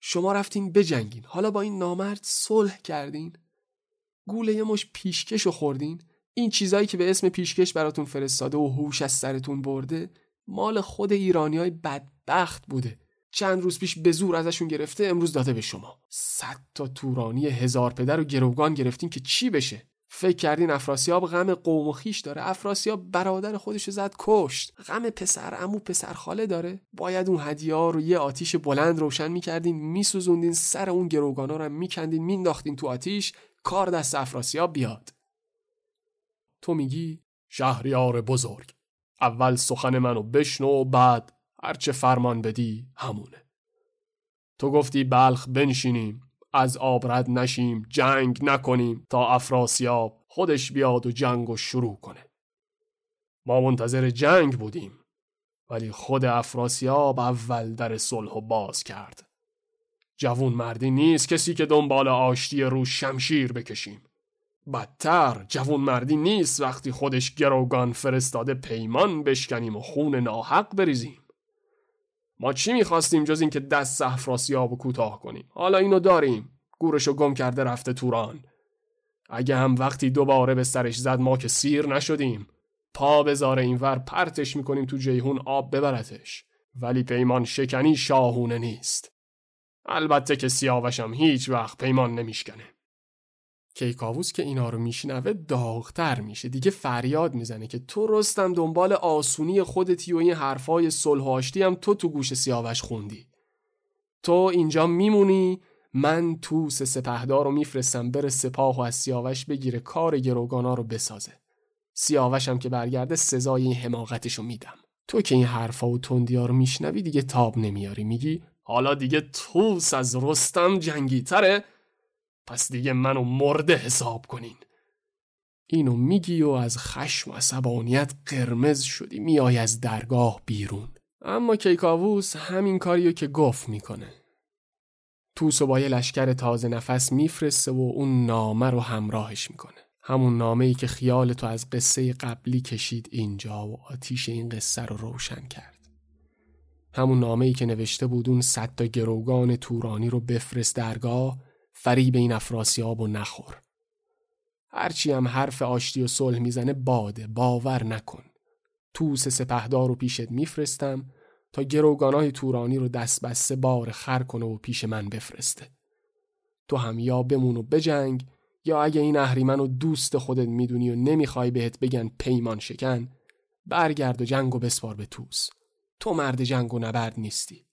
شما رفتین بجنگین، حالا با این نامرد صلح کردین؟ گوله یه مش پیشکشو خوردین؟ این چیزایی که به اسم پیشکش براتون فرستاده و هوش از سرتون برده مال خود ایرانیای بدبخت بوده. چند روز پیش به زور ازشون گرفته، امروز داده به شما. صد تا تورانی هزار پدر و گروگان گرفتین که چی بشه؟ فکر کردین افراسیاب غم قوم و خیش داره؟ افراسیاب برادر خودش زد کشت. غم پسر عمو پسر خاله داره؟ باید اون هدیه‌ها رو یه آتیش بلند روشن می‌کردین، می‌سوزوندین، سر اون گروگانا رو هم می‌کندین، مینداختین تو آتیش، کار دست افراسیاب بیاد. تو میگی شهریار بزرگ، اول سخن منو بشنو، بعد هرچه فرمان بدی همونه. تو گفتی بلخ بنشینیم، از آب رد نشیم، جنگ نکنیم تا افراسیاب خودش بیاد و جنگو شروع کنه. ما منتظر جنگ بودیم، ولی خود افراسیاب اول در صلحو باز کرد. جوون مردی نیست کسی که دنبال آشتی رو شمشیر بکشیم. بدتر جوون مردی نیست وقتی خودش گروگان فرستاده پیمان بشکنیم و خون ناحق بریزیم. ما چی میخواستیم جز این که دست افراسیابو کوتاه کنیم؟ حالا اینو داریم، گورشو گم کرده رفته توران. اگه هم وقتی دوباره به سرش زد ما که سیر نشدیم، پا بذاره اینور پرتش میکنیم تو جیهون آب ببرتش. ولی پیمان شکنی شاهونه نیست. البته که سیاوشم هیچ وقت پیمان نمیشکنه. کیکاوس که اینا رو میشنوه داغتر میشه، دیگه فریاد میزنه که تو رستم دنبال آسونی خودتی و این حرفای صلح و آشتی هم تو تو گوش سیاوش خوندی. تو اینجا میمونی، من توس سپهدار رو میفرستم بره سپاه و از سیاوش بگیره کار گروگانا رو بسازه. سیاوشم که برگرده سزای این حماقتش رو میدم. تو که این حرفا و تندیا رو میشنوی دیگه تاب نمیاری، میگی حالا دیگه توس از رستم جنگی‌تره؟ پس دیگه منو مرده حساب کنین. اینو میگی و از خشم و عصبانیت قرمز شدی، میای از درگاه بیرون. اما کیکاوس همین کاریو که گفت میکنه. توس با یه لشکر تازه نفس میفرسته و اون نامه رو همراهش میکنه. همون نامه‌ای که خیالتو از قصه قبلی کشید اینجا و آتیش این قصه رو روشن کرد. همون نامه‌ای که نوشته بود اون صد تا گروگان تورانی رو بفرست درگاه، فریب این افراسیابو نخور. هرچی هم حرف آشتی و صلح میزنه باده، باور نکن. توس سپهدار رو پیشت میفرستم تا گروگانای تورانی رو دست بسته بار خر کنه و پیش من بفرسته. تو هم یا بمون و بجنگ، یا اگه این اهریمنو دوست خودت میدونی و نمیخوای بهت بگن پیمان شکن، برگرد و جنگو بسپار به توس. تو مرد جنگ و نبرد نیستی.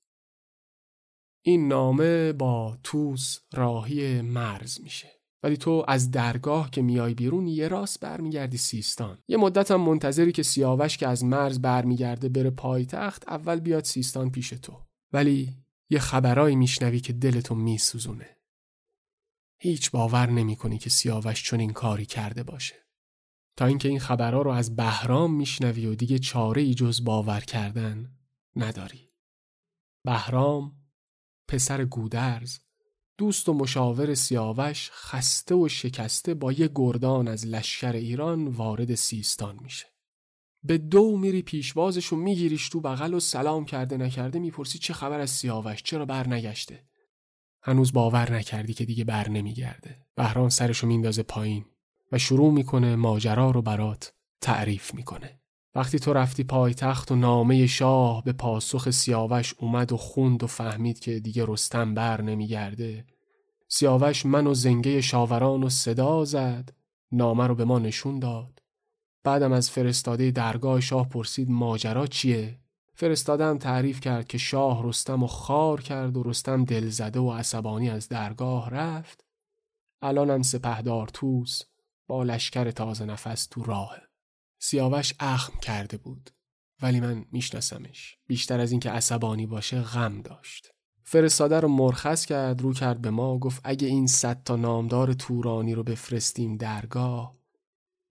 این نامه با توس راهی مرز میشه. ولی تو از درگاه که میای بیرون یه راست برمیگردی سیستان. یه مدت هم منتظری که سیاوش که از مرز برمیگرده بره پایتخت، اول بیاد سیستان پیش تو. ولی یه خبرایی میشنوی که دلتو میسوزونه. هیچ باور نمیکنی که سیاوش چون این کاری کرده باشه. تا اینکه این خبرها رو از بهرام میشنوی و دیگه چاره‌ای جز باور کردن نداری. بهرام پسر گودرز، دوست و مشاور سیاوش، خسته و شکسته با یه گردان از لشکر ایران وارد سیستان میشه. به دو میری پیشوازش و میگیریش تو بغل و سلام کرده نکرده میپرسی چه خبر از سیاوش، چرا بر نگشته؟ هنوز باور نکردی که دیگه بر نمیگرده. بهرام سرشو میندازه پایین و شروع میکنه ماجرا رو برات تعریف میکنه. وقتی تو رفتی پایتخت و نامه شاه به پاسخ سیاوش اومد و خوند و فهمید که دیگه رستم بر نمیگرده، سیاوش منو زنگه شاوران و صدا زد، نامه رو به ما نشون داد. بعدم از فرستاده درگاه شاه پرسید ماجرا چیه؟ فرستادم تعریف کرد که شاه رستم و خار کرد و رستم دلزده و عصبانی از درگاه رفت. الانم سپهدار توس با لشکر تازه نفس تو راهه. سیاوش اخم کرده بود، ولی من میشناسمش. بیشتر از این که عصبانی باشه غم داشت. فرستاده رو مرخص کرد، رو کرد به ما و گفت اگه این صد تا نامدار تورانی رو بفرستیم درگاه،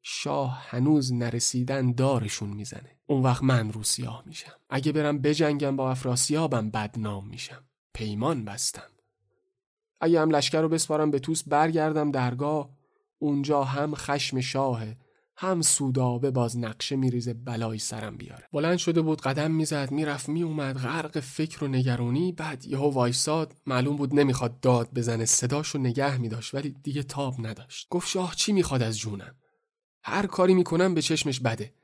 شاه هنوز نرسیدن دارشون میزنه. اون وقت من رو سیاه میشم. اگه برم بجنگم با افراسیابم بدنام میشم. پیمان بستم. اگه هم لشکر رو بسپارم به توس برگردم درگاه، اونجا هم خشم شاهه، هم سودابه باز نقشه میریزه بلای سرم بیاره. بلند شده بود، قدم میزد، میرفت میومد، غرق فکر و نگرانی. بعد یهو وایساد، معلوم بود نمیخواد داد بزنه، صداشو نگه میداشت ولی دیگه تاب نداشت. گفت شاه چی میخواد از جونم؟ هر کاری میکنم به چشمش بده.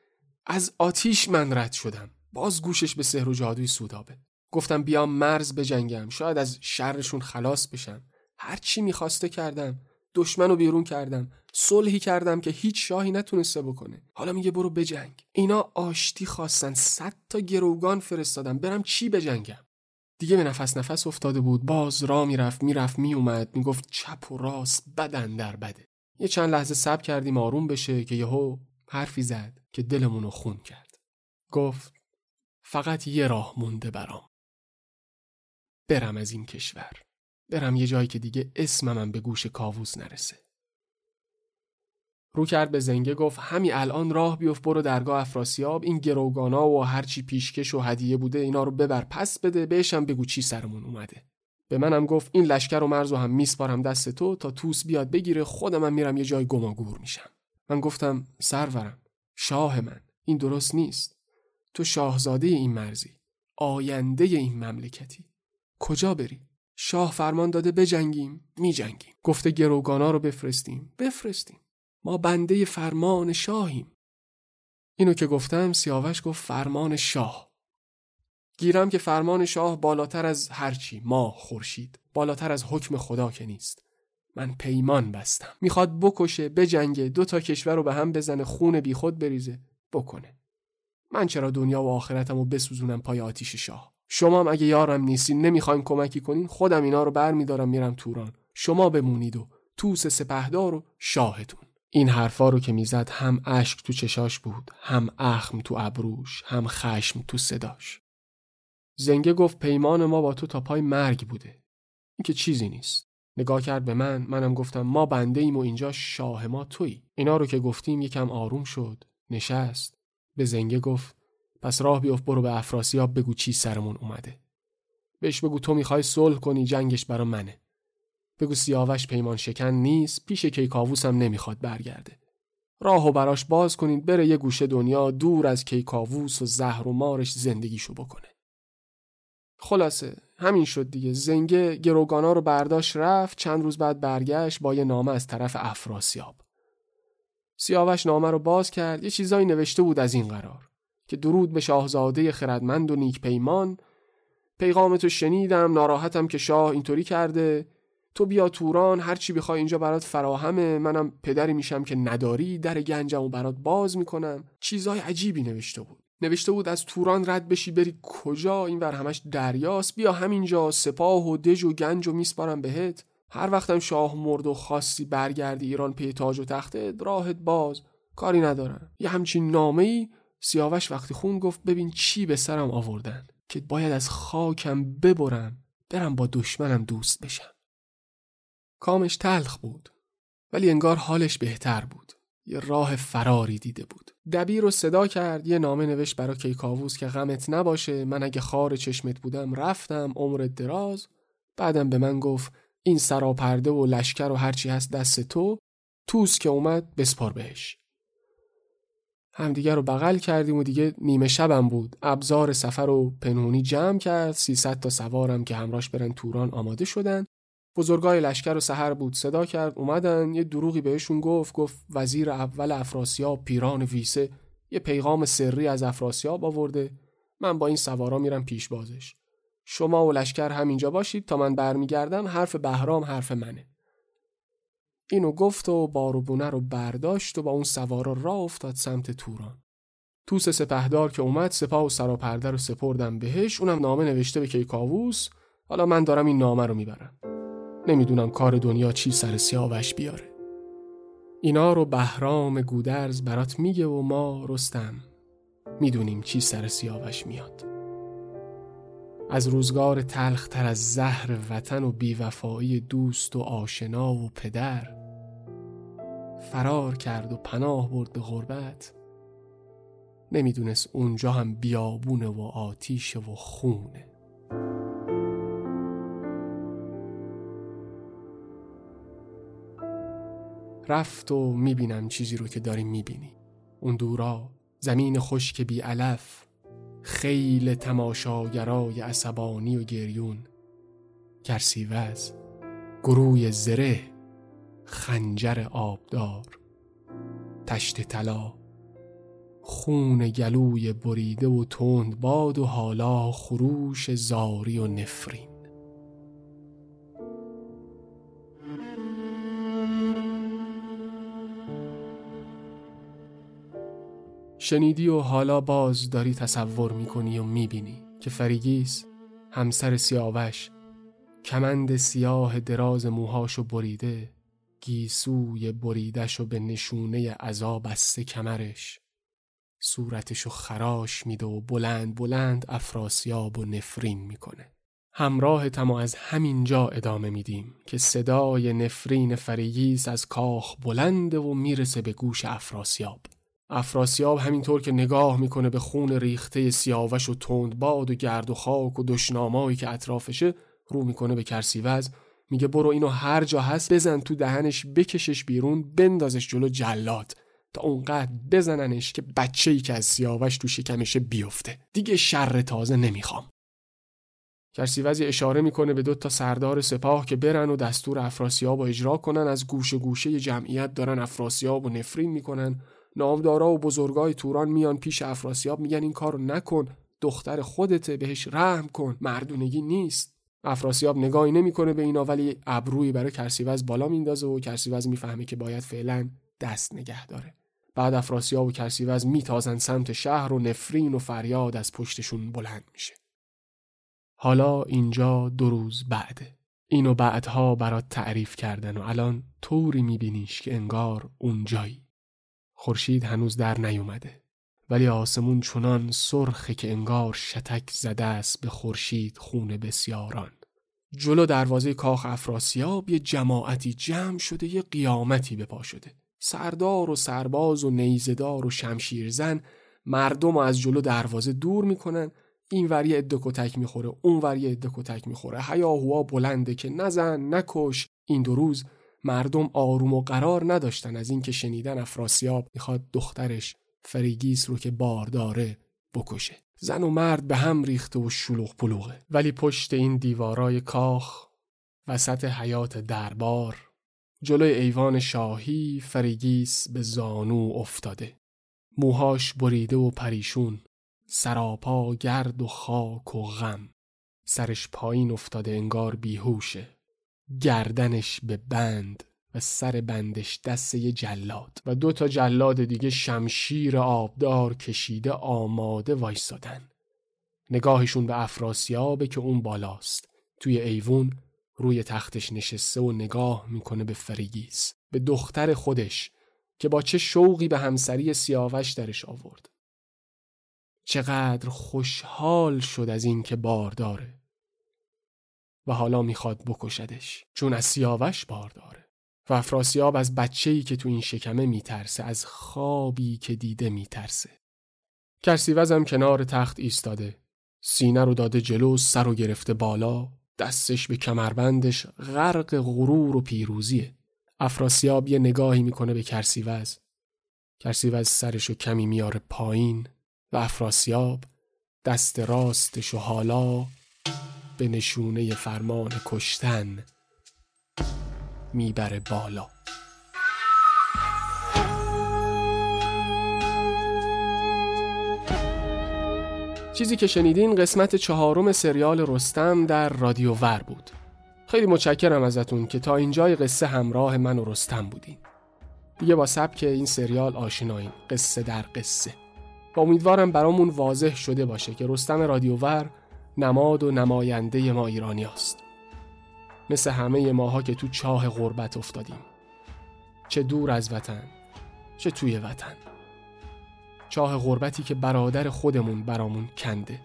از آتیش من رد شدم. باز گوشش به سحر و جادوی سودابه. گفتم بیام مرز بجنگم، شاید از شرشون خلاص بشم. هر چی میخواسته کردم، دشمنو بیرون کردم، صلحی کردم که هیچ شاهی نتونسته بکنه. حالا میگه برو بجنگ. اینا آشتی خواستن، صد تا گروگان فرستادم، برم چی بجنگم؟ دیگه به نفس نفس افتاده بود. باز را میرفت میرفت میومد، میگفت چپ و راست، بدن در بده. یه چند لحظه صبر کردیم آروم بشه که یهو حرفی زد که دلمونو خون کرد. گفت فقط یه راه مونده برام. برم از این کشور. برم یه جایی که دیگه اسمم به گوش کاووس نرسه. رو کرد به زنگه، گفت همین الان راه بیفت، برو درگاه افراسیاب، این گروگانا و هرچی پیشکش و هدیه بوده اینا رو ببر پس بده، بهشم بگو چی سرمون اومده. به منم گفت این لشکر و مرز و هم میسپارم دست تو تا توس بیاد بگیره، خودم هم میرم یه جای گماگور میشم. من گفتم سرورم، شاه من، این درست نیست. تو شاهزاده این مرزی، آینده این مملکتی. کجا بری؟ شاه فرمان داده بجنگیم، میجنگیم. گفته گروگانا رو بفرستیم، بفرستیم. ما بنده فرمان شاهیم. اینو که گفتم سیاوش گفت فرمان شاه. گیرم که فرمان شاه بالاتر از هرچی، ما خورشید، بالاتر از حکم خدا که نیست. من پیمان بستم. میخواد بکشه، بجنگه، دو تا کشور رو به هم بزنه، خون بی خود بریزه، بکنه. من چرا دنیا و آخرتم رو بسوزونم پای آتیش شاه؟ شما هم اگه یارم نیستین، نمیخواین کمکی کنین، خودم اینا رو برمیدارم میرم توران. شما بمونید و توس سپهدار و شاهتون. این حرفا رو که میزد هم اشک تو چشاش بود، هم اخم تو ابروش، هم خشم تو صداش. زنگه گفت پیمان ما با تو تا پای مرگ بوده. این که چیزی نیست. نگاه کرد به من، منم گفتم ما بنده ایم و اینجا شاه ما تویی. اینا رو که گفتیم یکم آروم شد، نشست. به زنگه گفت پس راه بیفت، برو به افراسیاب بگو چی سرمون اومده. بهش بگو تو میخوای صلح کنی، جنگش برا منه. بگو سیاوش پیمان شکن نیست، پیش کیکاووس هم نمیخواد برگرده. راهو براش باز کنید بره یه گوشه دنیا، دور از کیکاووس و زهر و مارش زندگیشو بکنه. خلاصه همین شد دیگه. زنگه گروگانا رو برداشت رفت، چند روز بعد برگشت با یه نامه از طرف افراسیاب. سیاوش نامه رو باز کرد، یه چیزایی نوشته بود از این قرار که درود به شاهزاده خردمند و نیک پیمان، پیغامتو شنیدم، ناراحتم که شاه اینطوری کرده، تو بیا توران، هر چی بخوای اینجا برات فراهمه، منم پدری میشم که نداری، در گنجمو برات باز میکنم. چیزای عجیبی نوشته بود. نوشته بود از توران رد بشی بری کجا، اینور همش دریاست، بیا همینجا، سپاه و دژ و گنجو میسپارم بهت، هر وقتم شاه مرد و خاصی برگردی ایران پی تاج و تخته، راحت باز، کاری ندارم. یه همچین نامه‌ای سیاوش وقتی خون گفت ببین چی به سرم آوردن که باید از خاکم ببرم، برم با دشمنم دوست بشم. کامش تلخ بود ولی انگار حالش بهتر بود. یه راه فراری دیده بود. دبیر رو صدا کرد، یه نامه نوشت برای کیکاووس که غمت نباشه، من اگه خار چشمت بودم رفتم، عمرت دراز. بعدم به من گفت این سراپرده و لشکر و هرچی هست دست تو، توس که اومد بسپار بهش. همدیگه رو بغل کردیم و دیگه نیمه شبم بود. ابزار سفر و پنهونی جمع کرد، سیصد تا سوارم که همراش برن توران آماده شدن. بزرگای لشکر و سحر بود، صدا کرد اومدن. یه دروغی بهشون گفت، گفت وزیر اول افراسیاب پیران ویسه یه پیغام سری از افراسیاب آورده، من با این سوارا میرم پیش بازش، شما و لشکر همینجا باشید تا من برمیگردم، حرف بهرام حرف منه. اینو گفت و باروبونه رو برداشت و با اون سوارا راه افتاد سمت توران. توس سپهدار که اومد، سپاه و سراپرده رو سپردم بهش، اونم نامه نوشته به کیکاووس. حالا من دارم این نامه رو میبرم، نمیدونم کار دنیا چی سر سیاوش بیاره. اینا رو بهرام گودرز برات میگه و ما رستم میدونیم چی سر سیاوش میاد. از روزگار تلختر از زهر وطن و بیوفایی دوست و آشنا و پدر، فرار کرد و پناه برد به غربت. نمیدونست اونجا هم بیابونه و آتیشه و خونه. رفت و میبینم چیزی رو که داری میبینی. اون دورا زمین خشک بی علف، خیل تماشاگرای عصبانی و گریون، کرسیوز، گروی زره، خنجر آبدار، تشت طلا، خون گلوی بریده و تند باد و حالا خروش زاری و نفرین. شنیدی و حالا باز داری تصور میکنی و میبینی که فریگیس همسر سیاوش، کمند سیاه دراز موهاشو بریده، گیسوی بریدهشو به نشونه عذاب بسته کمرش، صورتشو خراش میده و بلند بلند افراسیاب و نفرین میکنه. همراه تما از همینجا ادامه میدیم که صدای نفرین فریگیس از کاخ بلنده و میرسه به گوش افراسیاب. افراسیاب همینطور که نگاه میکنه به خون ریخته سیاوش و تند باد و گرد و خاک و دشنامایی که اطرافشه، رو میکنه به کرسیوز، میگه برو اینو هر جا هست بزن تو دهنش، بکشش بیرون، بندازش جلو جلات تا اونقدر بزننش که بچه‌ای که از سیاوش تو شکمشه بیفته. دیگه شر تازه نمیخوام. کرسیوز اشاره میکنه به دو تا سردار سپاه که برن و دستور افراسیاب رو اجرا کنن. از گوشه گوشه جمعیت دارن افراسیاب و نفرین میکنن. نامدارا و بزرگای توران میان پیش افراسیاب، میگن این کارو نکن، دختر خودته، بهش رحم کن، مردونگی نیست. افراسیاب نگاهی نمیکنه به اینا، ولی ابرویی برای کرسیوز بالا میندازه و کرسیوز میفهمه که باید فعلا دست نگه داره. بعد افراسیاب و کرسیوز میتازن سمت شهر و نفرین و فریاد از پشتشون بلند میشه. حالا اینجا دو روز بعده. اینو بعدها برات تعریف کردن و الان طوری میبینیش که انگار اونجایی. خورشید هنوز در نیومده، ولی آسمون چنان سرخه که انگار شتک زده است به خورشید خون بسیاران. جلو دروازه کاخ افراسیاب یه جماعتی جمع شده، یه قیامتی به پا شده. سردار و سرباز و نیزدار و شمشیرزن مردم از جلو دروازه دور میکنن. این وری عده کتک میخوره، اون وری عده کتک میخوره، هیاهوا بلنده که نزن نکش. این دو روز مردم آروم و قرار نداشتن از این که شنیدن افراسیاب میخواد دخترش فریگیس رو که بار داره بکشه. زن و مرد به هم ریخته و شلوغ پلوغه. ولی پشت این دیوارای کاخ، وسط حیات دربار، جلوی ایوان شاهی، فریگیس به زانو افتاده، موهاش بریده و پریشون، سراپا گرد و خاک و غم، سرش پایین افتاده انگار بیهوشه، گردنش به بند و سر بندش دست یه جلاد و دو تا جلاد دیگه شمشیر آبدار کشیده آماده وایستادن. نگاهشون به افراسیابه که اون بالاست، توی ایوون روی تختش نشسته و نگاه میکنه به فریگیس، به دختر خودش که با چه شوقی به همسری سیاوش درش آورد. چقدر خوشحال شد از این که بارداره و حالا میخواد بکشدش، چون از سیاوش بار داره. و افراسیاب از بچه‌ای که تو این شکمه میترسه، از خوابی که دیده میترسه. کرسیوز هم کنار تخت ایستاده، سینه رو داده جلو، سر رو گرفته بالا، دستش به کمربندش، غرق غرور و پیروزیه. افراسیاب یه نگاهی میکنه به کرسیوز، کرسیوز سرشو کمی میاره پایین و افراسیاب دست راستشو حالا به نشونه فرمان کشتن میبره بالا. چیزی که شنیدین قسمت چهارم سریال رستم در رادیو ور بود. خیلی متشکرم ازتون که تا اینجای قصه همراه من و رستم بودین. دیگه با سبک این سریال آشناییم، قصه در قصه. و امیدوارم برامون واضح شده باشه که رستم رادیو ور نماد و نماینده ما ایرانی هست. مثل همه ماها که تو چاه غربت افتادیم، چه دور از وطن چه توی وطن. چاه غربتی که برادر خودمون برامون کنده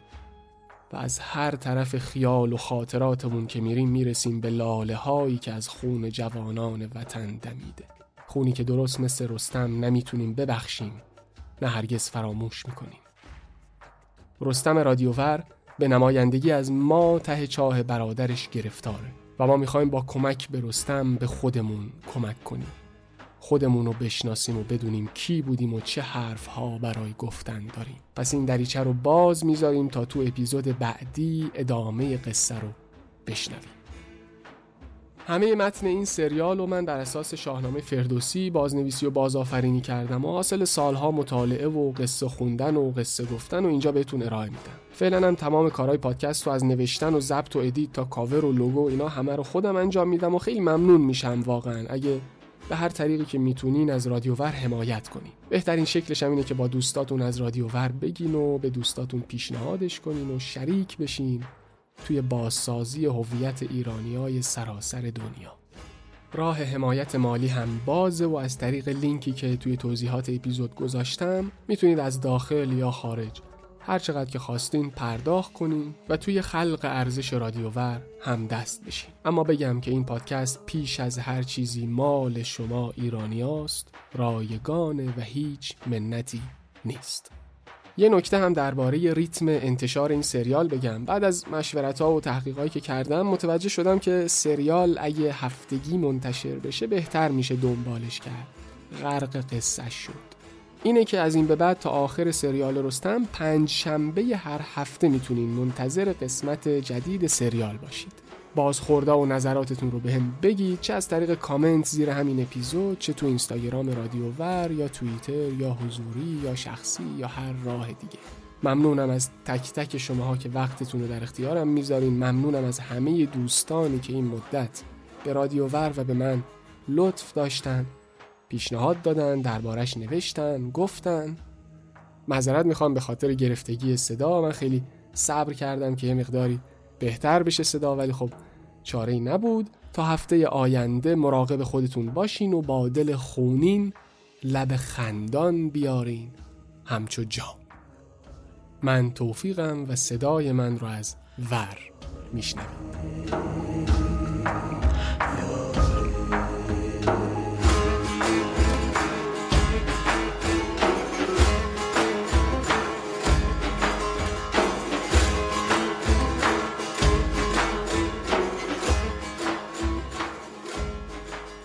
و از هر طرف خیال و خاطراتمون که میریم میرسیم به لاله هایی که از خون جوانان وطن دمیده، خونی که درست مثل رستم نمیتونیم ببخشیم، نه هرگز فراموش میکنیم. رستم رادیو ور به نمایندگی از ما ته چاه برادرش گرفتاره و ما میخوایم با کمک به رستم به خودمون کمک کنیم، خودمون رو بشناسیم و بدونیم کی بودیم و چه حرفها برای گفتن داریم. پس این دریچه رو باز میذاریم تا تو اپیزود بعدی ادامه قصه رو بشنویم. همه متن این سریال رو من بر اساس شاهنامه فردوسی بازنویسی و بازآفرینی کردم و حاصل سالها مطالعه و قصه خوندن و قصه گفتن و اینجا بهتون ارائه میدم. فعلا هم تمام کارهای پادکست رو از نوشتن و ضبط و ادیت تا کاور و لوگو اینا همه رو خودم انجام میدم و خیلی ممنون میشم واقعا اگه به هر طریقی که میتونین از رادیو ور حمایت کنین. بهترین شکلش هم اینه که با دوستاتون از رادیو ور بگین و به دوستاتون پیشنهادش کنین و شریک بشین توی بازسازی هویت ایرانیای سراسر دنیا. راه حمایت مالی هم بازه و از طریق لینکی که توی توضیحات اپیزود گذاشتم میتونید از داخل یا خارج هر چقدر که خواستین پرداخت کنین و توی خلق ارزش رادیو ور هم دست بشین. اما بگم که این پادکست پیش از هر چیزی مال شما ایرانیاست، رایگانه و هیچ منتی نیست. یه نکته هم درباره ریتم انتشار این سریال بگم. بعد از مشورت‌ها و تحقیقاتی که کردم متوجه شدم که سریال اگه هفتگی منتشر بشه بهتر میشه دنبالش کرد، غرق قصه شد. اینه که از این به بعد تا آخر سریال رستم پنج شنبه هر هفته میتونین منتظر قسمت جدید سریال باشید. بازخوردها و نظراتتون رو بهم بگید، چه از طریق کامنت زیر همین اپیزود، چه تو اینستاگرام رادیو ور یا توییتر یا حضوری یا شخصی یا هر راه دیگه. ممنونم از تک تک شماها که وقتتون رو در اختیارم میذارین. ممنونم از همه دوستانی که این مدت به رادیو ور و به من لطف داشتن، پیشنهاد دادن، دربارش نوشتن، گفتن. معذرت میخوام به خاطر گرفتگی صدا، من خیلی صبر کردم که یه مقداری بهتر بشه صدا، ولی خب چاره‌ای نبود. تا هفته آینده مراقب خودتون باشین و با دل خونین لب خندان بیارین همچو جام. من توفیقم و صدای من رو از ور میشنوید.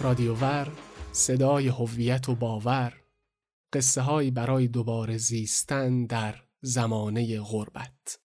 رادیو ور، صدای هویت و باور، قصه هایی برای دوباره زیستن در زمانه غربت.